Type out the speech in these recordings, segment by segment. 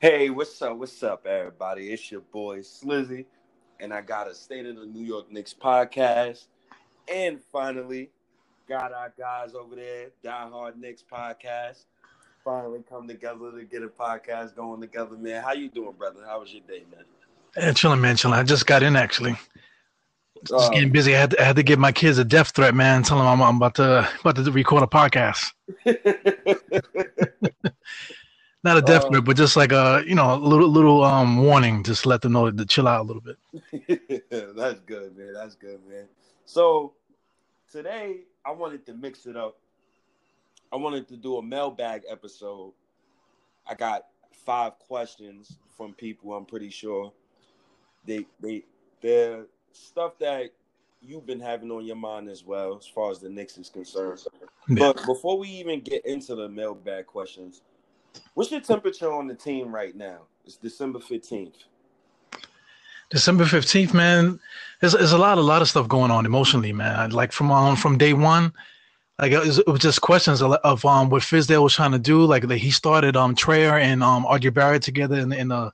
Hey, what's up, everybody? It's your boy, Slizzy, and I got a State of the New York Knicks podcast. And finally, got our guys over there, Die Hard Knicks podcast. Finally come together to get a podcast going together, man. How you doing, brother? How was your day, man? Hey, chilling, man, chilling. I just got in, actually. Just getting busy. I had to give my kids a death threat, man, tell them I'm about to record a podcast. Not a death threat, but just like a little warning, just let them know to chill out a little bit. That's good, man. That's good, man. So today I wanted to mix it up. I wanted to do a mailbag episode. I got 5 questions from people. I'm pretty sure they're stuff that you've been having on your mind as well, as far as the Knicks is concerned. Yeah. But before we even get into the mailbag questions, what's your temperature on the team right now? It's December 15th. December 15th, man. There's a lot of stuff going on emotionally, man. Like from day one, like it was just questions of what Fizdale was trying to do. Like he started Trey and R.J. Barrett together in the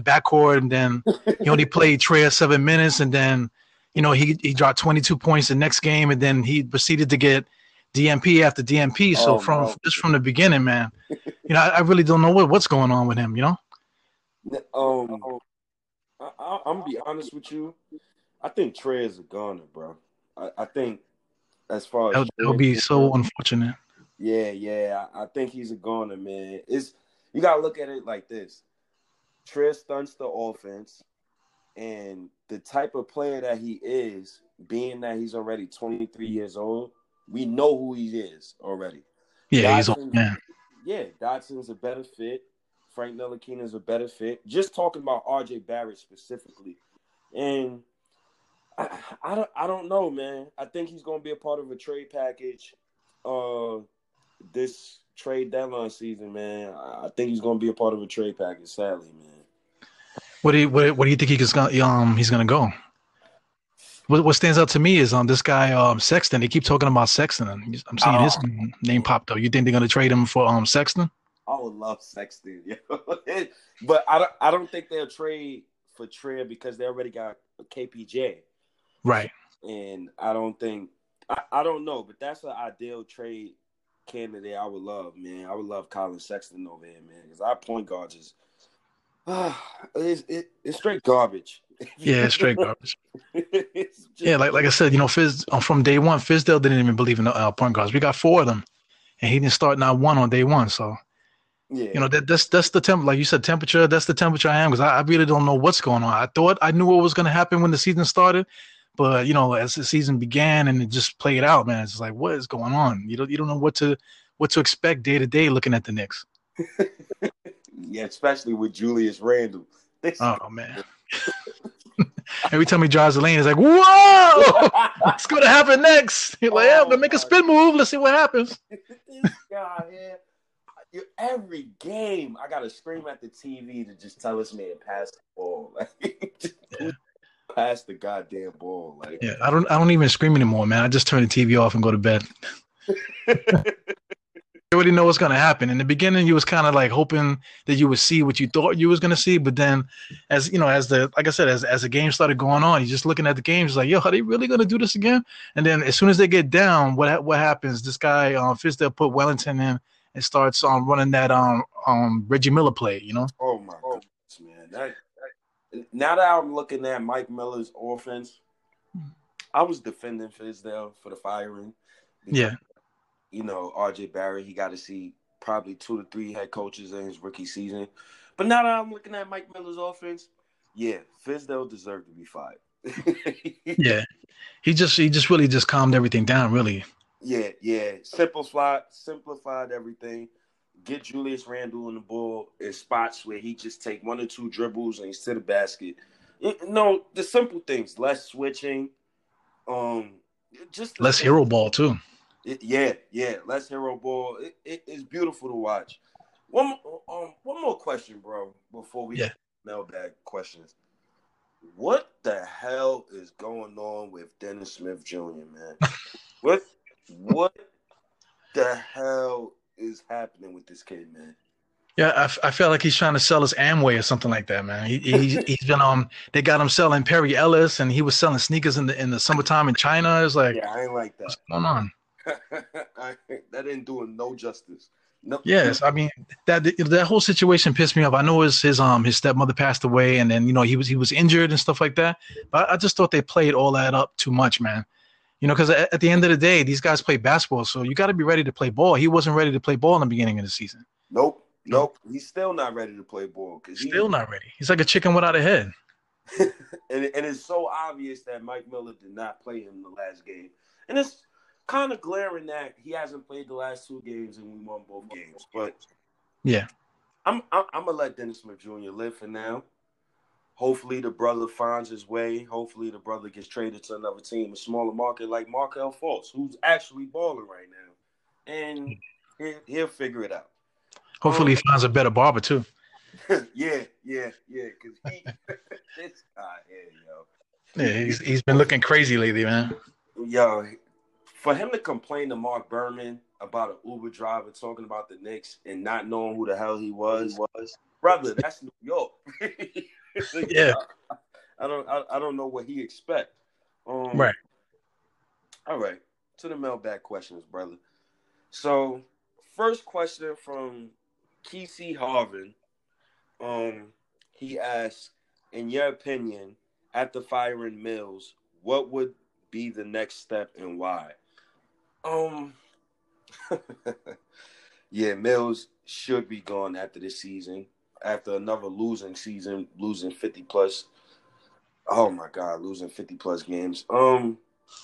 backcourt, and then he only played Trey 7 minutes, and then he dropped 22 points the next game, and then he proceeded to get DMP after DMP. So from the beginning, man, I really don't know what's going on with him. I'm gonna be honest with you. I think Trey is a goner, bro. I think as far as that would be so unfortunate. Yeah, I think he's a goner, man. You gotta look at it like this. Trey stunts the offense, and the type of player that he is, being that he's already 23 years old, we know who he is already. Yeah, Dotson, he's old, man. Yeah, Dotson's a better fit. Frank Ntilikina is a better fit. Just talking about R.J. Barrett specifically, and I don't know, man. I think he's going to be a part of a trade package this trade deadline season, man. I think he's going to be a part of a trade package. Sadly, man. What do you think he's going to go? What stands out to me is this guy Sexton. They keep talking about Sexton. I'm seeing his name popped up. You think they're going to trade him for Sexton? I would love Sexton, but I don't think they'll trade for Trey because they already got a KPJ, right? And I don't think I don't know, but that's an ideal trade candidate. I would love, man. I would love Colin Sexton over here, man, because our point guard just it's straight garbage. Yeah, it's straight garbage. Yeah, like I said, Fizz from day one, Fizdale didn't even believe in the point guards. We got 4 of them, and he didn't start not one on day one, so. Yeah. That's the temperature. Like you said, temperature. That's the temperature I am because I really don't know what's going on. I thought I knew what was going to happen when the season started, but as the season began and it just played out, man, it's just like what is going on? You don't know what to expect day to day looking at the Knicks. Yeah, especially with Julius Randle. Oh man! Every time he drives the lane, it's like, whoa! What's going to happen next? You're like, yeah, I'm gonna make a spin move. Let's see what happens. This guy here. Every game, I gotta scream at the TV to just tell this man pass the ball, pass the goddamn ball. I don't even scream anymore, man. I just turn the TV off and go to bed. You already know what's gonna happen. In the beginning, you was kind of like hoping that you would see what you thought you was gonna see, but then, as as the game started going on, you're just looking at the games like, yo, are they really gonna do this again? And then as soon as they get down, what happens? This guy Fizdale put Wellington in. It starts on running that Reggie Miller play, Oh my goodness, man! Now that I'm looking at Mike Miller's offense, I was defending Fizdale for the firing. Yeah, R.J. Barrett, he got to see probably 2 to 3 head coaches in his rookie season. But now that I'm looking at Mike Miller's offense, yeah, Fizdale deserved to be fired. Yeah, he just really just calmed everything down, really. Yeah. Simplified everything. Get Julius Randle in the ball in spots where he just take 1 or 2 dribbles and he's to the basket. No, the simple things. Less switching. Just less hero ball too. Less hero ball. It's beautiful to watch. One more question, bro, before we get mailbag questions. What the hell is going on with Dennis Smith Jr., man? What the hell is happening with this kid, man? Yeah, I feel like he's trying to sell his Amway or something like that, man. He's been they got him selling Perry Ellis, and he was selling sneakers in the summertime in China. It's like, yeah, I ain't like that. What's going on? That didn't do him no justice. No. Yes, I mean that whole situation pissed me off. I know his stepmother passed away, and then he was injured and stuff like that. But I just thought they played all that up too much, man. You know, because at the end of the day, these guys play basketball, so you got to be ready to play ball. He wasn't ready to play ball in the beginning of the season. Nope. He's still not ready to play ball. He's like a chicken without a head. and it's so obvious that Mike Miller did not play him the last game. And it's kind of glaring that he hasn't played the last two games and we won both games. But yeah, I'm gonna let Dennis Smith Jr. live for now. Hopefully the brother finds his way. Hopefully the brother gets traded to another team, a smaller market like Markelle Fultz, who's actually balling right now. And he'll figure it out. Hopefully he finds a better barber too. yeah. Because this guy here, yo. Yeah, he's been looking crazy lately, man. Yo, for him to complain to Mark Berman about an Uber driver talking about the Knicks and not knowing who the hell he was, brother, that's New York. Yeah, I don't know what he expect. Right. All right. To the mailbag questions, brother. So, first question from Kesey Harvin. He asked, in your opinion, after firing Mills, what would be the next step and why? Yeah, Mills should be gone after this season. After another losing season, losing 50-plus. Oh, my God, losing 50-plus games.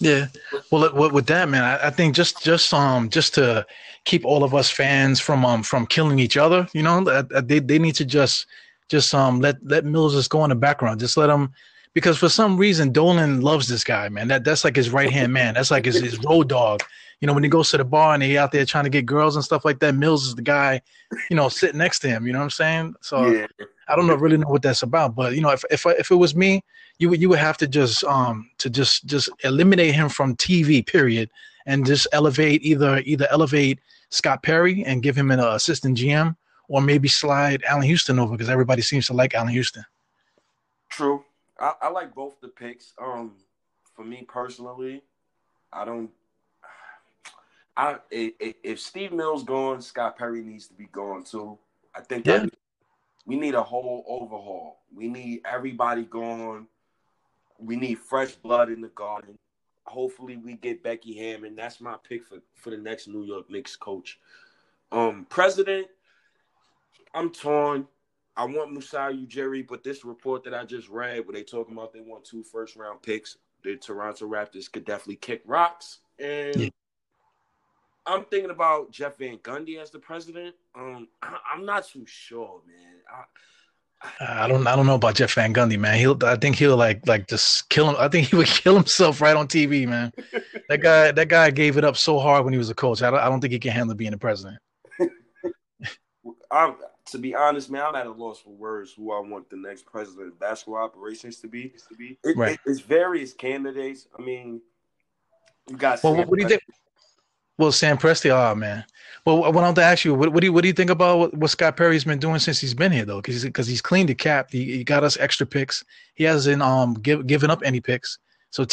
Yeah. Well, with that, man, I think just to keep all of us fans from killing each other, you know, they need to just let Mills just go in the background. Just let him – because for some reason, Dolan loves this guy, man. That's like his right-hand man. That's like his road dog. You know, when he goes to the bar and he out there trying to get girls and stuff like that, Mills is the guy, you know, sitting next to him. You know what I'm saying? So yeah. I don't really know what that's about. But you know, if it was me, you would have to just eliminate him from TV, period, and just elevate either elevate Scott Perry and give him an assistant GM, or maybe slide Allen Houston over because everybody seems to like Allen Houston. True, I like both the picks. For me personally, I don't. If Steve Mills gone, Scott Perry needs to be gone too. I think that we need a whole overhaul. We need everybody gone. We need fresh blood in the garden. Hopefully, we get Becky Hammond. That's my pick for the next New York Knicks coach. President, I'm torn. I want Masai Ujiri, but this report that I just read where they talking about they want 2 first-round picks, the Toronto Raptors could definitely kick rocks. And yeah. I'm thinking about Jeff Van Gundy as the president. I'm not too sure, man. I don't know about Jeff Van Gundy, man. I think he'll like just kill him. I think he would kill himself right on TV, man. That guy gave it up so hard when he was a coach. I don't think he can handle being the president. To be honest, man, I'm at a loss for words who I want the next president of basketball operations to be. Right. It's various candidates. I mean, you got. Well, what do you think? Well, Sam Presti, oh, man. Well, I wanted to ask you, what do you think about what Scott Perry's been doing since he's been here, though? Because he's cleaned the cap. He got us extra picks. He hasn't given up any picks. So,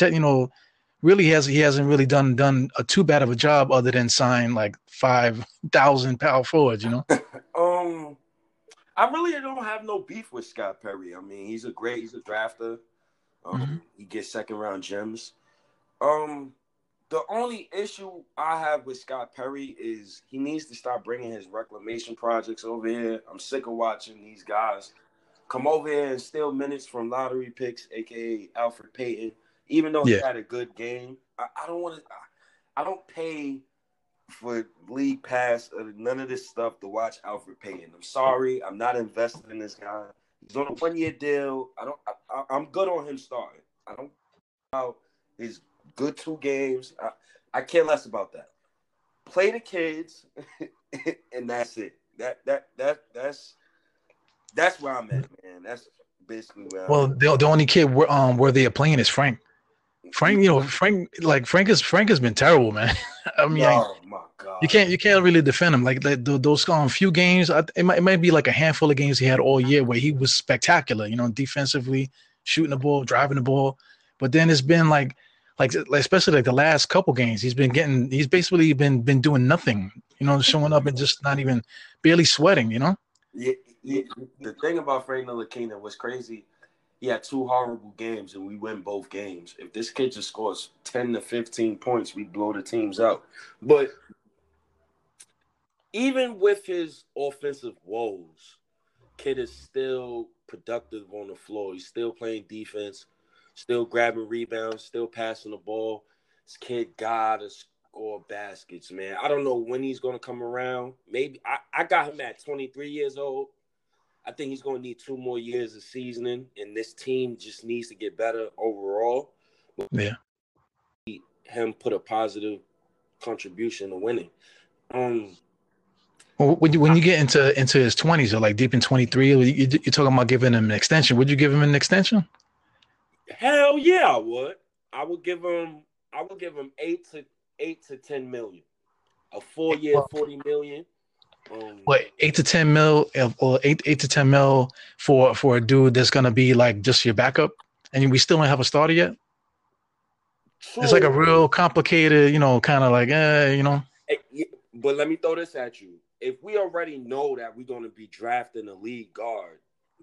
really he hasn't really done too bad of a job other than sign like 5,000 power forwards, you know? I really don't have no beef with Scott Perry. I mean, he's a drafter. He gets second-round gems. The only issue I have with Scott Perry is he needs to stop bringing his reclamation projects over here. I'm sick of watching these guys come over here and steal minutes from lottery picks, a.k.a. Elfrid Payton, even though he had a good game. I don't pay for league pass or none of this stuff to watch Elfrid Payton. I'm sorry. I'm not invested in this guy. He's on a one-year deal. I'm good on him starting. I don't about his good 2 games. I care less about that. Play the kids, and that's it. That's where I'm at, man. That's basically where. Well, I'm the only kid worthy of playing is Frank. Frank, you know, Frank has been terrible, man. I mean, oh my God. You can't really defend him. Like those few games, it might be like a handful of games he had all year where he was spectacular, you know, defensively, shooting the ball, driving the ball. But then it's been like especially like the last couple games, he's basically been doing nothing, you know, showing up and just not even barely sweating, you know. Yeah. The thing about Frank Ntilikina was crazy. He had two horrible games, and we win both games. If this kid just scores 10 to 15 points, we blow the teams out. But even with his offensive woes, kid is still productive on the floor. He's still playing defense, still grabbing rebounds, still passing the ball. This kid got to score baskets, man. I don't know when he's going to come around. Maybe I got him at 23 years old. I think he's going to need 2 more years of seasoning, and this team just needs to get better overall. But yeah, him put a positive contribution to winning. Well, when you get into his 20s or like deep in 23, you're talking about giving him an extension. Would you give him an extension? Hell yeah, I would. I would give him $8 to $10 million, a 4-year, $40 million. But $8 to $10 million for a dude that's gonna be like just your backup, and we still don't have a starter yet. True. It's like a real complicated, you know, kind of like, you know. But let me throw this at you: if we already know that we're gonna be drafting a lead guard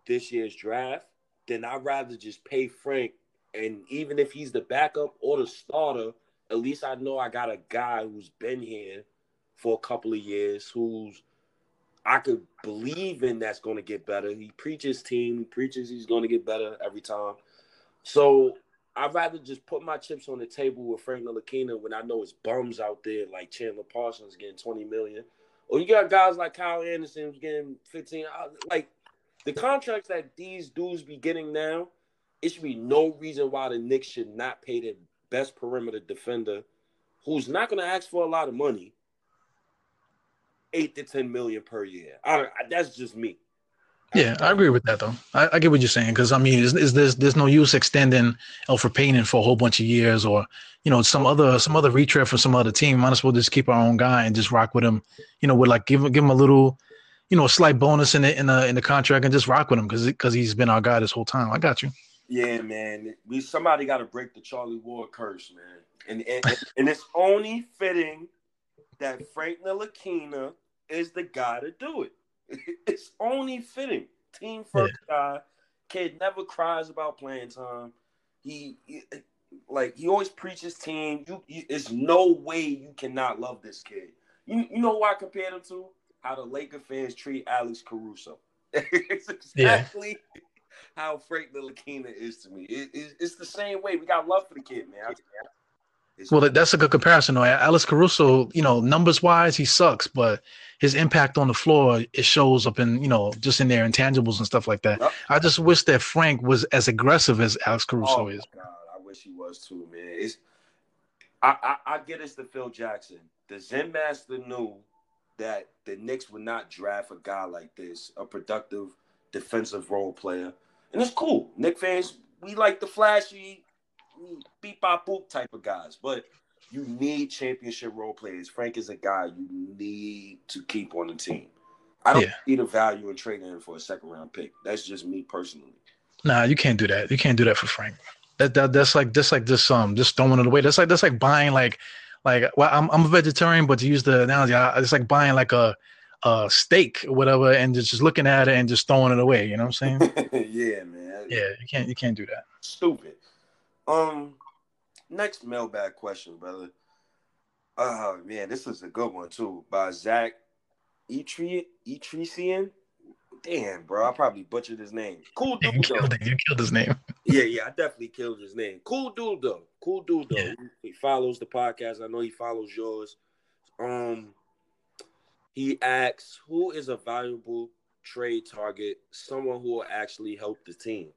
this year's draft, then I'd rather just pay Frank, and even if he's the backup or the starter, at least I know I got a guy who's been here for a couple of years, who's I could believe in that's going to get better. He preaches team. He preaches he's going to get better every time. So I'd rather just put my chips on the table with Frank Ntilikina when I know it's bums out there like Chandler Parsons getting $20 million. Or you got guys like Kyle Anderson who's getting $15. Like, the contracts that these dudes be getting now, it should be no reason why the Knicks should not pay their best perimeter defender who's not going to ask for a lot of money $8 to $10 million per year. That's just me. Yeah, I agree with that though. I get what you're saying because I mean, there's no use extending Elfrid Payton for a whole bunch of years or you know some other retread for some other team. Might as well just keep our own guy and just rock with him. You know, with like give him a little, you know, a slight bonus in the contract and just rock with him because he's been our guy this whole time. I got you. Yeah, man. Somebody got to break the Charlie Ward curse, man. And it's only fitting that Frank Ntilikina is the guy to do it. It's only fitting. Team first guy. Kid never cries about playing time. He always preaches team. There's no way you cannot love this kid. You know who I compared him to? How the Laker fans treat Alex Caruso. It's exactly how Frank Ntilikina is to me. It's the same way. We got love for the kid, man. Well, that's a good comparison, though. Alex Caruso, you know, numbers-wise, he sucks, but his impact on the floor, it shows up in, you know, just in their intangibles and stuff like that. Yep. I just wish that Frank was as aggressive as Alex Caruso is. God, I wish he was too, man. I get it's the Phil Jackson. The Zen Master knew that the Knicks would not draft a guy like this, a productive defensive role player. And it's cool. Knick fans, we like the flashy beep-bop-boop type of guys, but you need championship role players. Frank is a guy you need to keep on the team. I don't see the value in trading him for a second-round pick. That's just me personally. Nah, you can't do that. You can't do that for Frank. That's like just throwing it away. That's like buying like well, I'm a vegetarian, but to use the analogy, it's like buying like a steak or whatever, and just looking at it and just throwing it away. You know what I'm saying? Yeah, man. Yeah, you can't do that. Stupid. Next mailbag question, brother. Oh, man, this is a good one, too, by Zach Etrician. Damn, bro, I probably butchered his name. Cool dude, you killed his name. Yeah, I definitely killed his name. Cool dude, though. Yeah. He follows the podcast. I know he follows yours. He asks, who is a valuable trade target, someone who will actually help the team?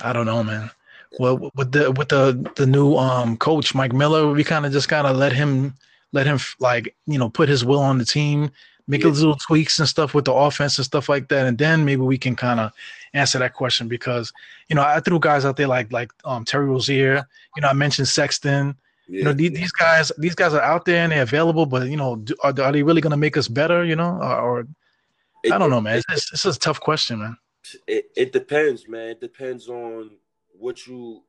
I don't know, man. Well, with the new coach Mike Miller, we kind of just gotta let him like you know put his will on the team, make his little tweaks and stuff with the offense and stuff like that, and then maybe we can kind of answer that question because you know I threw guys out there like Terry Rozier, you know I mentioned Sexton, Yeah. You know, these guys are out there and they're available, but, you know, are they really going to make us better, you know? Or I don't know, man. It's a tough question, man. It depends, man. It depends on what you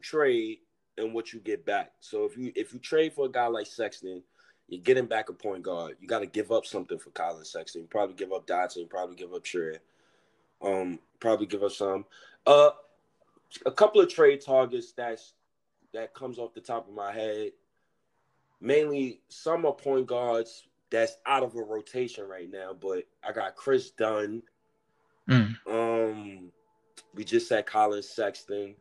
trade and what you get back. So if you trade for a guy like Sexton, you're getting back a point guard. You got to give up something for Colin Sexton. You probably give up Dotson. You probably give up Trey. Probably give up some. A couple of trade targets that comes off the top of my head. Mainly, some are point guards that's out of a rotation right now. But I got Chris Dunn. We just had Colin Sexton.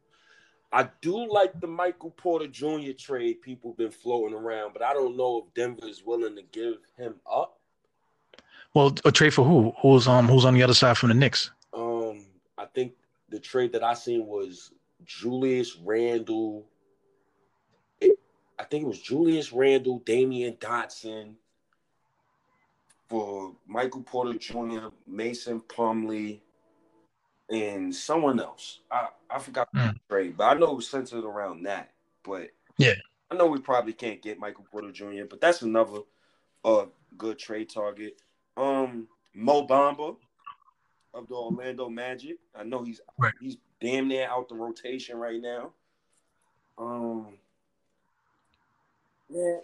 I do like the Michael Porter Jr. trade people been floating around, but I don't know if Denver's willing to give him up. Well, a trade for who? Who's on the other side from the Knicks? I think the trade that I seen was Julius Randle. Damian Dotson for Michael Porter Jr., Mason Plumlee, and someone else. I forgot the trade, but I know it was centered around that. But yeah, I know we probably can't get Michael Porter Jr., but that's another good trade target. Mo Bamba of the Orlando Magic. I know he's damn near out the rotation right now. Yeah.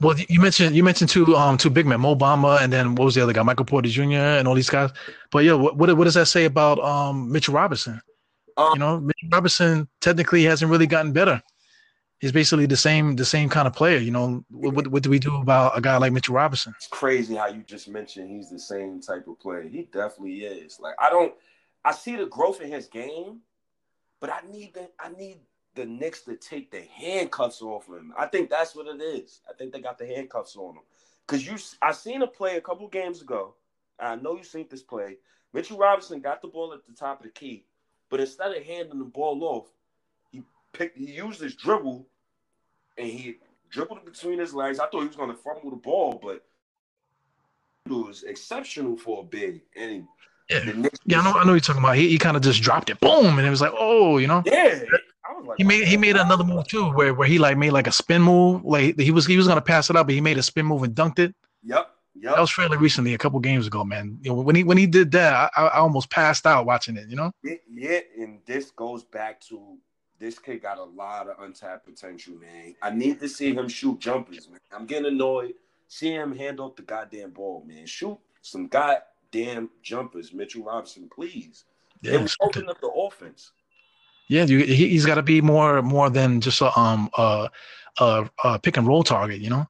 Well, you mentioned two big men, Mo Bamba, and then what was the other guy, Michael Porter Jr. and all these guys. But yeah, what does that say about Mitchell Robinson? Mitchell Robinson technically hasn't really gotten better. He's basically the same kind of player. You know, what do we do about a guy like Mitchell Robinson? It's crazy how you just mentioned he's the same type of player. He definitely is. Like I see the growth in his game, but I need the Knicks to take the handcuffs off him. I think that's what it is. I think they got the handcuffs on him. Because I seen a play a couple games ago. I know you seen this play. Mitchell Robinson got the ball at the top of the key, but instead of handing the ball off, he used his dribble, and he dribbled it between his legs. I thought he was going to fumble the ball, but it was exceptional for a big. And I know you're talking about. He kind of just dropped it, boom, and it was like, oh, you know. Yeah. He made another move too, where he made a spin move. Like he was gonna pass it up, but he made a spin move and dunked it. Yep. That was fairly recently, a couple games ago, man. You know, when he did that, I almost passed out watching it. You know. Yeah, and this goes back to this kid got a lot of untapped potential, man. I need to see him shoot jumpers, man. I'm getting annoyed seeing him hand off the goddamn ball, man. Shoot some goddamn jumpers, Mitchell Robinson, please. Yeah, it was opening up the offense. Yeah, he's got to be more than just a pick and roll target, you know.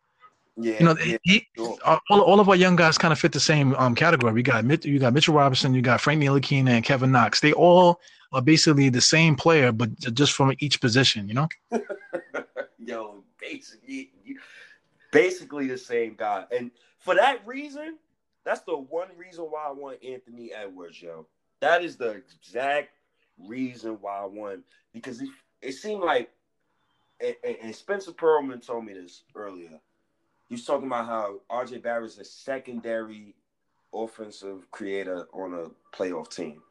Yeah, you know, all of our young guys kind of fit the same category. You got Mitchell Robinson, you got Frank Ntilikina, and Kevin Knox. They all are basically the same player, but just from each position, you know. Yo, basically the same guy, and for that reason, that's the one reason why I want Anthony Edwards, yo. That is the exact reason why I won, because it seemed like, and Spencer Perlman told me this earlier. He was talking about how R.J. Barrett is a secondary offensive creator on a playoff team.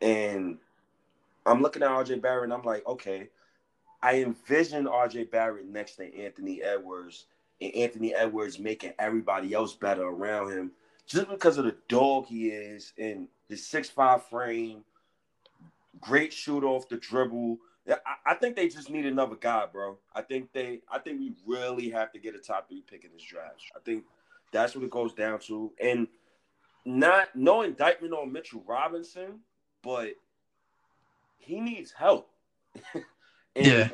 And I'm looking at R.J. Barrett and I'm like, okay, I envision R.J. Barrett next to Anthony Edwards, and Anthony Edwards making everybody else better around him just because of the dog he is and his 6'5 frame. Great shoot off the dribble. I think they just need another guy, bro. I think we really have to get a top 3 pick in this draft. I think that's what it goes down to. And no indictment on Mitchell Robinson, but he needs help. And yeah.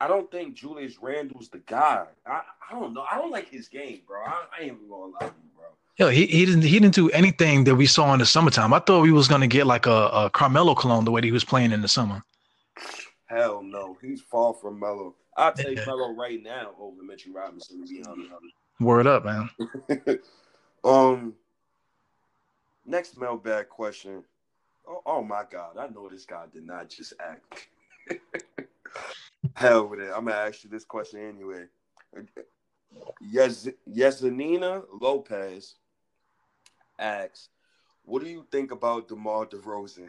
I don't think Julius Randle's the guy. I don't know. I don't like his game, bro. I ain't even gonna lie to you, bro. Yeah, he didn't do anything that we saw in the summertime. I thought we was gonna get a Carmelo clone the way that he was playing in the summer. Hell no, he's far from Melo. I'll take Melo right now over Mitchell Robinson, to be honest. Word up, man. Next mailbag question. Oh my God, I know this guy did not just act. Hell with it. I'm gonna ask you this question anyway. Yesanina Lopez asks, what do you think about DeMar DeRozan?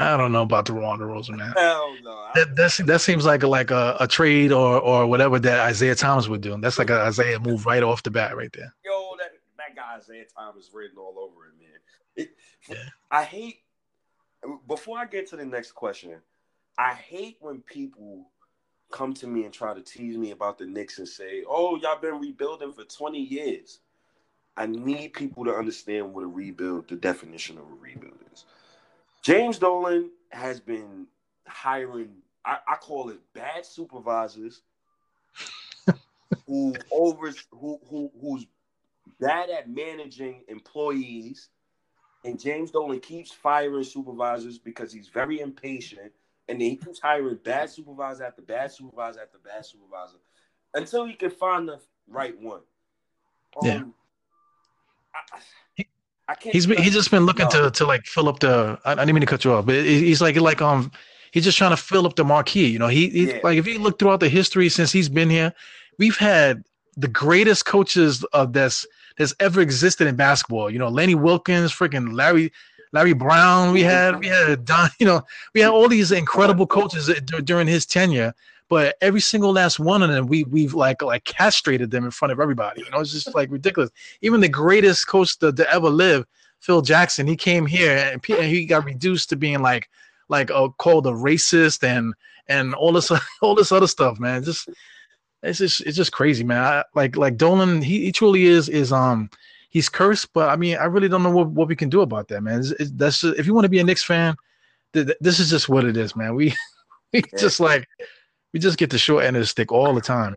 I don't know about the DeMar DeRozan, man. Hell no. That seems like a trade or whatever that Isaiah Thomas would do. That's like an Isaiah move right off the bat right there. Yo, that guy Isaiah Thomas written all over it, man. Before I get to the next question, I hate when people come to me and try to tease me about the Knicks and say, oh, y'all been rebuilding for 20 years. I need people to understand what a rebuild, the definition of a rebuild is. James Dolan has been hiring, I call it bad supervisors who's bad at managing employees. And James Dolan keeps firing supervisors because he's very impatient. And then he keeps hiring bad supervisor after bad supervisor after bad supervisor until he can find the right one. Yeah. I can't. He's just been looking to like fill up the. I didn't mean to cut you off, but he's like he's just trying to fill up the marquee. You know, he like if you look throughout the history since he's been here, we've had the greatest coaches of that's ever existed in basketball. You know, Lenny Wilkins, freaking Larry Brown. We had Don. You know, we had all these incredible coaches during his tenure. But every single last one of them, we've like castrated them in front of everybody. You know, it's just like ridiculous. Even the greatest coach to ever live, Phil Jackson, he came here and he got reduced to being like called a racist and all this other stuff, man. It's just crazy, man. Like Dolan, he truly is he's cursed. But I mean, I really don't know what we can do about that, man. That's just, if you want to be a Knicks fan, this is just what it is, man. We just like. We just get the short end of the stick all the time,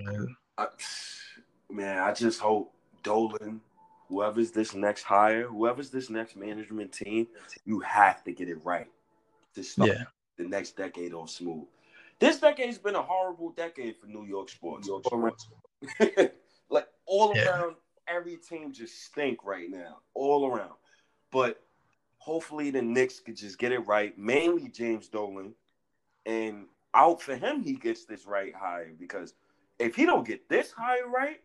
man. I just hope Dolan, whoever's this next hire, whoever's this next management team, you have to get it right to start the next decade off smooth. This decade's been a horrible decade for New York sports. Like all around, every team just stink right now, all around. But hopefully the Knicks could just get it right, mainly James Dolan, and I hope for him he gets this right hire, because if he don't get this hire right,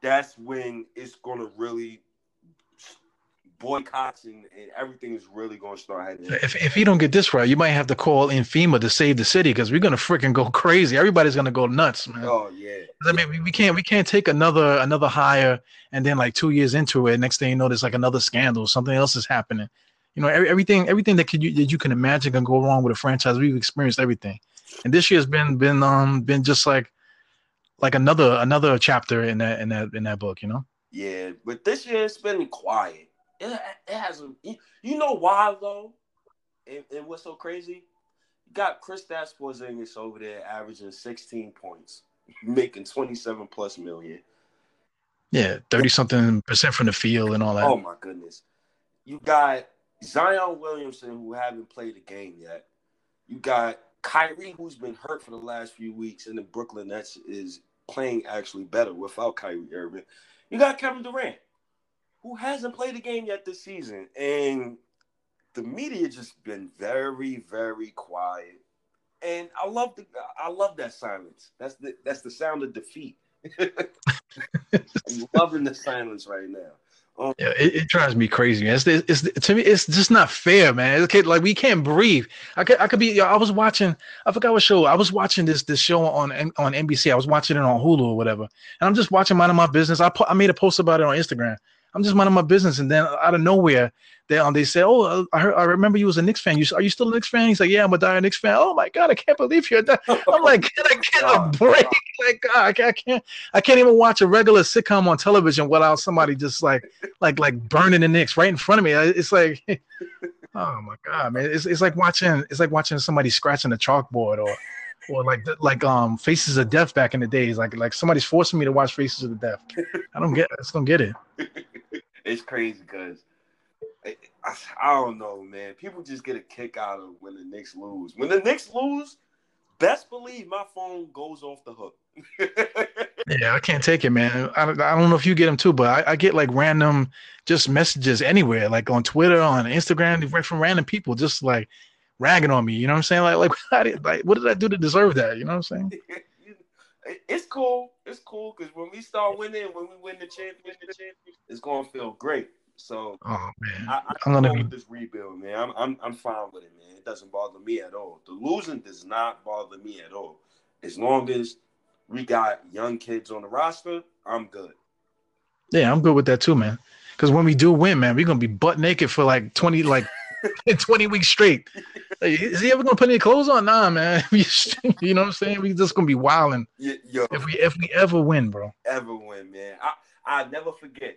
that's when it's going to really boycotts and everything is really going to start happening. If he don't get this right, you might have to call in FEMA to save the city, because we're going to freaking go crazy. Everybody's going to go nuts, man. Oh, yeah. I mean, we can't take another hire and then like 2 years into it, next thing you know, there's like another scandal. Something else is happening. You know, everything that you can imagine can go wrong with a franchise. We've experienced everything, and this year has been just like another chapter in that book. You know. Yeah, but this year it's been quiet. It hasn't. You know why though? And what's so crazy? You got Kristaps Porzingis over there averaging 16 points, making 27 plus million. Yeah, 30-something% from the field and all that. Oh my goodness, you got Zion Williamson, who haven't played a game yet. You got Kyrie, who's been hurt for the last few weeks, and the Brooklyn Nets is playing actually better without Kyrie Irving. You got Kevin Durant, who hasn't played a game yet this season. And the media just been very, very quiet. And I love that silence. That's the sound of defeat. I'm loving the silence right now. Yeah, it drives me crazy, man. It's to me, it's just not fair, man. Okay, like we can't breathe. I forgot what show. I was watching this show on NBC. I was watching it on Hulu or whatever, and I'm just watching, minding my business. I made a post about it on Instagram. I'm just minding my business, and then out of nowhere, they say, "Oh, I remember you was a Knicks fan. Are you still a Knicks fan?" He's like, "Yeah, I'm a dire Knicks fan." Oh my God, I can't believe you're a dire. I'm like, can I get a break? Like, God, I can't even watch a regular sitcom on television without somebody just like burning the Knicks right in front of me. It's like, oh my God, man, it's like watching somebody scratching a chalkboard or like Faces of Death back in the days. Like somebody's forcing me to watch Faces of Death. I just don't get it. It's crazy because I don't know, man. People just get a kick out of when the Knicks lose. When the Knicks lose, best believe my phone goes off the hook. Yeah, I can't take it, man. I don't know if you get them too, but I get like random just messages anywhere, like on Twitter, on Instagram, from random people just like ragging on me. You know what I'm saying? Like what did I do to deserve that? You know what I'm saying? It's cool. It's cool because when we start winning, when we win the championship, it's going to feel great. So I'm gonna be this rebuild, man. I'm fine with it, man. It doesn't bother me at all. The losing does not bother me at all. As long as we got young kids on the roster, I'm good. Yeah, I'm good with that too, man. Because when we do win, man, we're gonna be butt naked for like 20 weeks straight. Like, is he ever gonna put any clothes on? Nah, man. You know what I'm saying? We just gonna be wilding. Yo, if we ever win, bro. Ever win, man. I never forget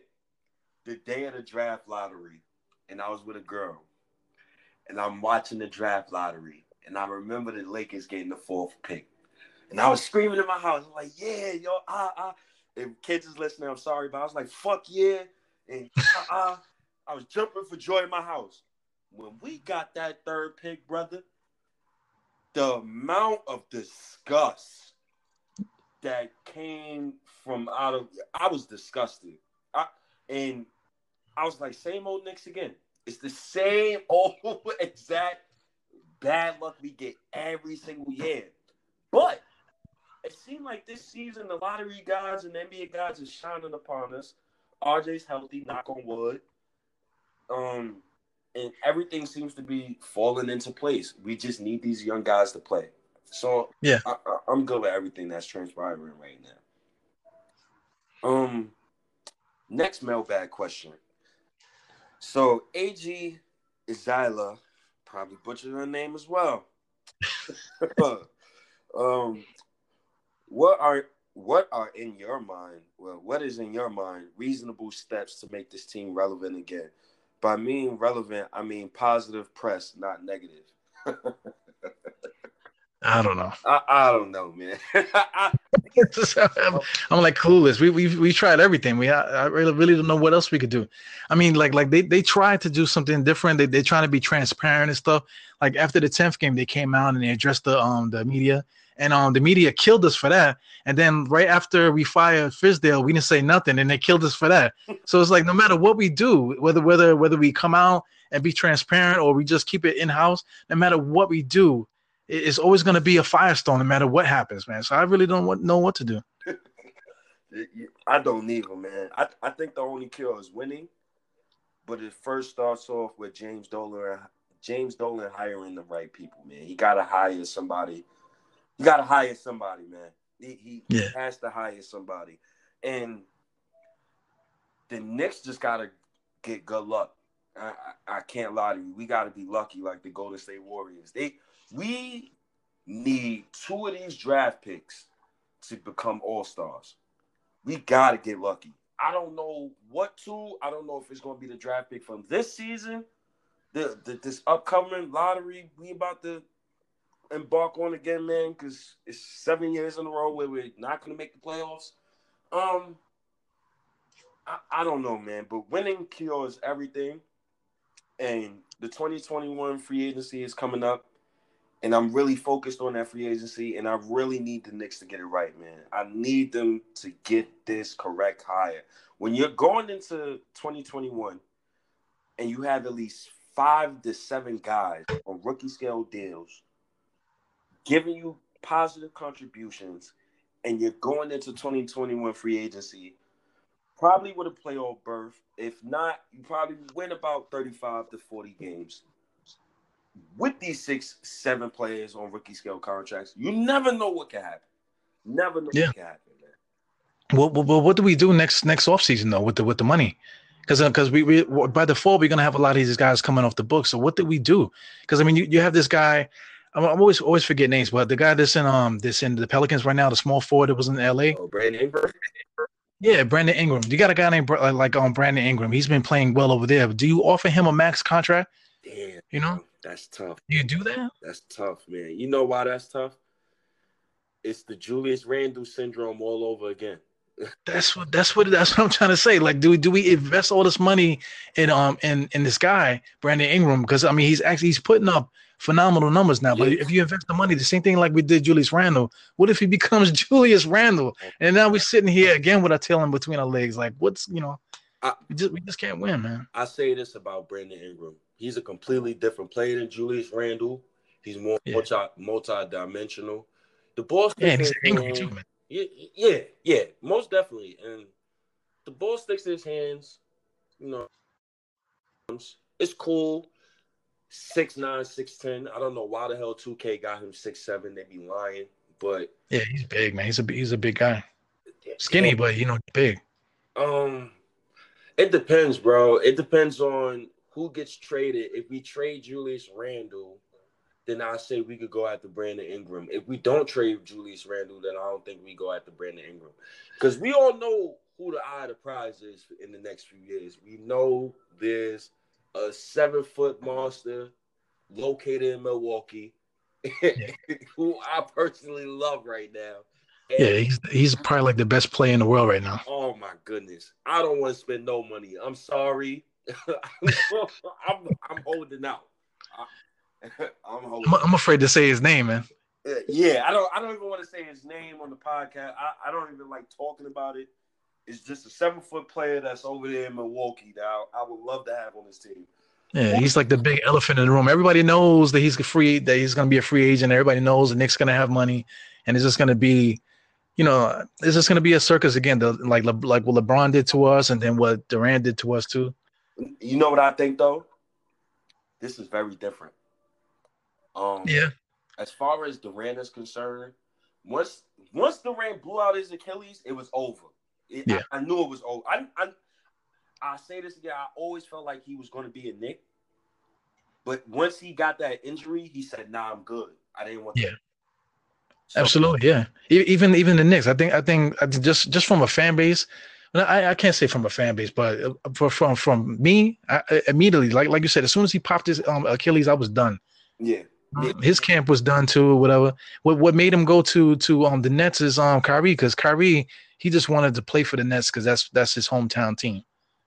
the day of the draft lottery, and I was with a girl, and I'm watching the draft lottery, and I remember the Lakers getting the fourth pick, and I was screaming in my house, I'm like, yeah, yo, if kids is listening, I'm sorry, but I was like, fuck yeah, and I was jumping for joy in my house. When we got that third pick, brother, the amount of disgust that came from out of, I was disgusted. And I was like, same old Knicks again. It's the same old exact bad luck we get every single year. But it seemed like this season, the lottery guys and the NBA guys are shining upon us. RJ's healthy, knock on wood. And everything seems to be falling into place. We just need these young guys to play. So yeah, I'm good with everything that's transpiring right now. Next mailbag question. So AG Izila, probably butchered her name as well. What is in your mind reasonable steps to make this team relevant again? By meaning relevant, I mean positive press, not negative. I don't know. I don't know, man. I'm like clueless. We tried everything. I really don't know what else we could do. I mean, like they tried to do something different. They're trying to be transparent and stuff. Like after the 10th game, they came out and they addressed the media, and the media killed us for that. And then right after we fired Fizdale, we didn't say nothing, and they killed us for that. So it's like no matter what we do, whether we come out and be transparent or we just keep it in house, no matter what we do, it's always going to be a firestorm no matter what happens, man. So I really don't know what to do. I don't either, man. I think the only cure is winning, but it first starts off with James Dolan hiring the right people, man. He got to hire somebody. You got to hire somebody, man. He has to hire somebody. And the Knicks just got to get good luck. I can't lie to you. We got to be lucky like the Golden State Warriors. We need two of these draft picks to become all-stars. We got to get lucky. I don't know what two. I don't know if it's going to be the draft pick from this season, this upcoming lottery we about to embark on again, man, because it's 7 years in a row where we're not going to make the playoffs. I don't know, man, but winning cures everything. And the 2021 free agency is coming up. And I'm really focused on that free agency, and I really need the Knicks to get it right, man. I need them to get this correct hire. When you're going into 2021 and you have at least 5 to 7 guys on rookie scale deals giving you positive contributions, and you're going into 2021 free agency, probably with a playoff berth. If not, you probably win about 35 to 40 games. With these 6-7 players on rookie scale contracts, you never know what can happen. Never know what can happen, man. Well, what do we do next offseason, though, with the money? Because we by default, we're going to have a lot of these guys coming off the books. So what did we do? Because, I mean, you have this guy. I'm always forget names, but the guy that's in the Pelicans right now, the small forward that was in L.A. Oh, Brandon Ingram. Yeah, Brandon Ingram. You got a guy named Brandon Ingram. He's been playing well over there. Do you offer him a max contract? Damn. You know? That's tough. You do that? That's tough, man. You know why that's tough? It's the Julius Randle syndrome all over again. That's what I'm trying to say. Like, do we invest all this money in this guy, Brandon Ingram? Because I mean, he's putting up phenomenal numbers now. Yes. But if you invest the money, the same thing like we did Julius Randle. What if he becomes Julius Randle? And now we're sitting here again with our tail in between our legs. Like, we just can't win, man. I say this about Brandon Ingram. He's a completely different player than Julius Randle. He's more multi-dimensional. The Boston he's angry too, man. Yeah, most definitely. And the ball sticks in his hands. You know, times. It's cool. 6'9", 6'10". I don't know why the hell 2K got him 6'7". They be lying, but yeah, he's big, man. He's a big guy. Skinny, you know, but you know, big. It depends, bro. It depends on who gets traded. If we trade Julius Randle, then I say we could go after Brandon Ingram. If we don't trade Julius Randle, then I don't think we go after Brandon Ingram, because we all know who the eye of the prize is in the next few years. We know there's a 7-foot monster located in Milwaukee, who I personally love right now. And yeah, he's probably like the best player in the world right now. Oh my goodness, I don't want to spend no money. I'm sorry, I'm holding out. I'm afraid to say his name, man. Yeah, I don't even want to say his name on the podcast. I don't even like talking about it. It's just a 7-foot player that's over there in Milwaukee that I would love to have on this team. Yeah, he's like the big elephant in the room. Everybody knows that he's going to be a free agent. Everybody knows the Knicks going to have money, and it's just going to be, you know, it's just going to be a circus again. Like what LeBron did to us, and then what Durant did to us too. You know what I think though? This is very different. Yeah. As far as Durant is concerned, once Durant blew out his Achilles, it was over. Yeah. I knew it was over. I say this again. I always felt like he was going to be a Knick, but once he got that injury, he said, "Nah, I'm good. I didn't want." Yeah. So, absolutely. Yeah. Even the Knicks. I think just from a fan base. I can't say from a fan base, but from me, I immediately like you said, as soon as he popped his Achilles, I was done. Yeah. His camp was done too, whatever. What made him go to the Nets is Kyrie, because Kyrie, he just wanted to play for the Nets because that's his hometown team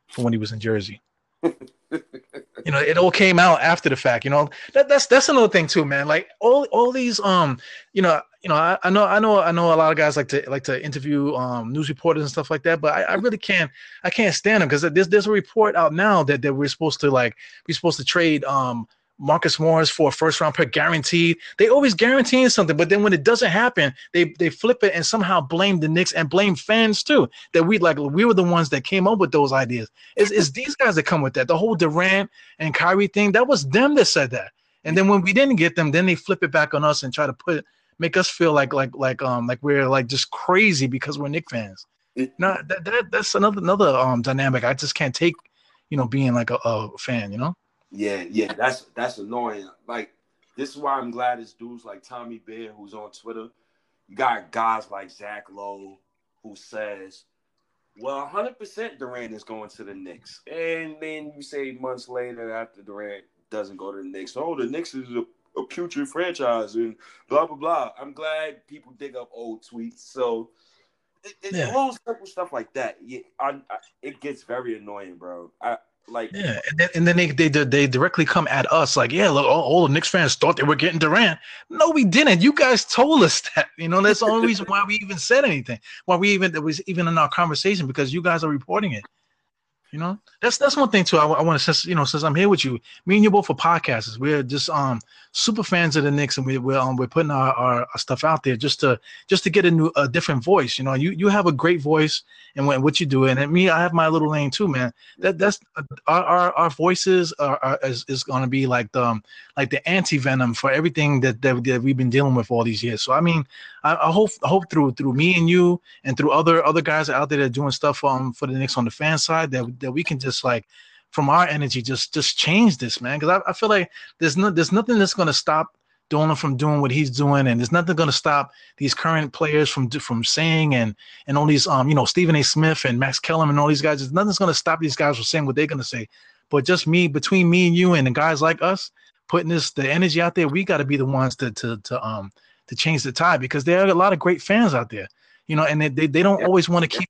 from when he was in Jersey. You know, it all came out after the fact. You know, that's another thing too, man. Like all these I know a lot of guys like to interview news reporters and stuff like that, but I really can't stand them, because there's a report out now that we're supposed to trade Marcus Morris for a first-round pick guaranteed. They always guaranteeing something, but then when it doesn't happen, they flip it and somehow blame the Knicks and blame fans too. That we were the ones that came up with those ideas. It's these guys that come with that. The whole Durant and Kyrie thing, that was them that said that. And then when we didn't get them, then they flip it back on us and try to make us feel like we're like just crazy because we're Knicks fans. No, that's another dynamic. I just can't take, you know, being like a fan, you know. Yeah, that's annoying. Like, this is why I'm glad it's dudes like Tommy Bear, who's on Twitter. You got guys like Zach Lowe, who says, well, 100% Durant is going to the Knicks. And then you say months later, after Durant doesn't go to the Knicks, oh, the Knicks is a putrid franchise and blah, blah, blah. I'm glad people dig up old tweets. So it's all simple stuff like that. Yeah, it gets very annoying, bro. And then they directly come at us like, yeah, look, all the Knicks fans thought they were getting Durant. No, we didn't. You guys told us that. You know, that's the only reason why we even said anything. Why we even, it was even in our conversation, because you guys are reporting it. You know, that's one thing too. I want to, since I'm here with you, me and you both for podcasters, we're just super fans of the Knicks, and we're putting our stuff out there just to get a different voice. You know, you have a great voice and what you do, and me, I have my little lane too, man. That's our voices is going to be like the anti-venom for everything that we've been dealing with all these years. So I mean, I hope through me and you and through other guys out there that are doing stuff for the Knicks on the fan side that we can just like, from our energy, just change this, man. Because I feel like there's nothing that's gonna stop Dolan from doing what he's doing, and there's nothing gonna stop these current players from saying and all these Stephen A. Smith and Max Kellerman and all these guys. There's nothing's gonna stop these guys from saying what they're gonna say. But just between me and you and the guys like us putting the energy out there, we got to be the ones to change the tide, because there are a lot of great fans out there. You know, and they don't always want to keep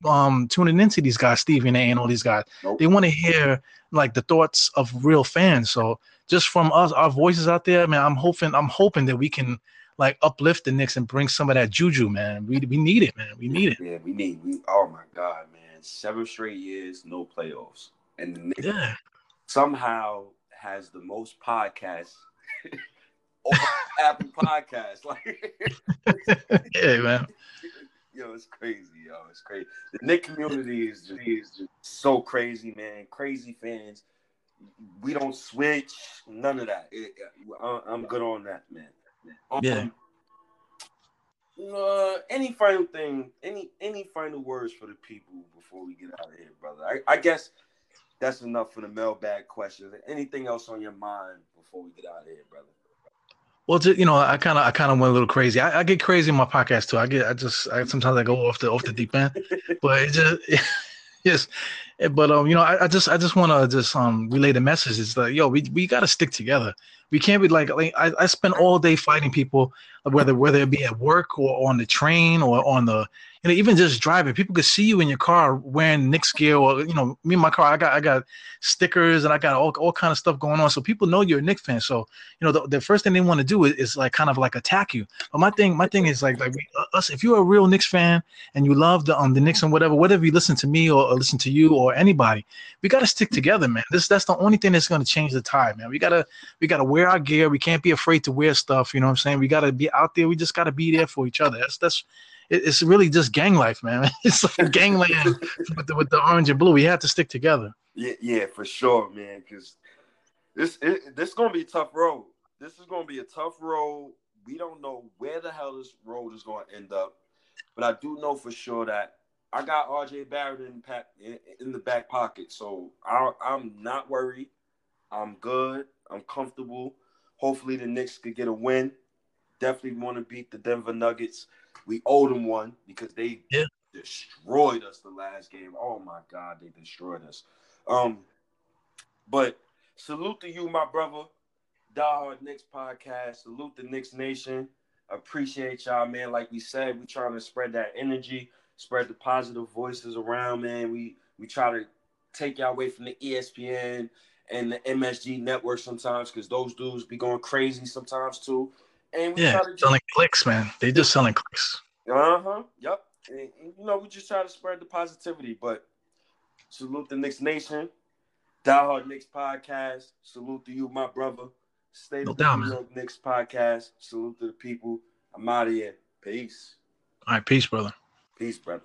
tuning into these guys, Stephen A. and all these guys. Nope. They want to hear like the thoughts of real fans. So just from us, our voices out there, man, I'm hoping that we can like uplift the Knicks and bring some of that juju, man. We need it, man. We need it. Yeah, we oh my God, man. 7 straight years, no playoffs. And the Knicks somehow has the most podcasts. Apple Podcasts. Like yeah, man. Yo, it's crazy, yo. It's crazy. The Knicks community is just so crazy, man. Crazy fans. We don't switch, none of that. I'm good on that, man. Yeah. Any final thing? Any final words for the people before we get out of here, brother? I guess that's enough for the mailbag questions. Anything else on your mind before we get out of here, brother? Well, I kind of went a little crazy. I get crazy in my podcast too. Sometimes I go off the deep end, but it just. Yes, but I just want to relay the message. It's like, yo, we gotta stick together. We can't be like I spend all day fighting people, whether it be at work or on the train or on the even just driving. People could see you in your car wearing Knicks gear or me in my car. I got stickers and I got all kind of stuff going on. So people know you're a Knicks fan. So the first thing they want to do is like kind of like attack you. But my thing is like us. If you're a real Knicks fan and you love the Knicks and whatever you listen to me or listen to you or anybody, we gotta stick together, man. That's the only thing that's gonna change the tide, man. We gotta wear our gear. We can't be afraid to wear stuff. You know what I'm saying? We gotta be out there. We just gotta be there for each other. It's really just gang life, man. It's like gangland with the orange and blue. We have to stick together. Yeah, for sure, man. Because this gonna be a tough road. This is gonna be a tough road. We don't know where the hell this road is gonna end up, but I do know for sure that I got R.J. Barrett in the back pocket, so I'm not worried. I'm good. I'm comfortable. Hopefully the Knicks could get a win. Definitely want to beat the Denver Nuggets. We owe them one because they destroyed us the last game. Oh, my God, they destroyed us. But salute to you, my brother. Die Hard Knicks podcast. Salute the Knicks Nation. Appreciate y'all, man. Like we said, we're trying to spread that energy. Spread the positive voices around, man. We try to take y'all away from the ESPN and the MSG network sometimes because those dudes be going crazy sometimes too. And we try to selling clicks, man. They just selling clicks. Uh-huh. Yep. And, we just try to spread the positivity. But salute the Knicks Nation. Die Hard Knicks podcast. Salute to you, my brother. State of the New York Knicks podcast. Salute to the people. I'm out of here. Peace. All right. Peace, brother. Peace, brother.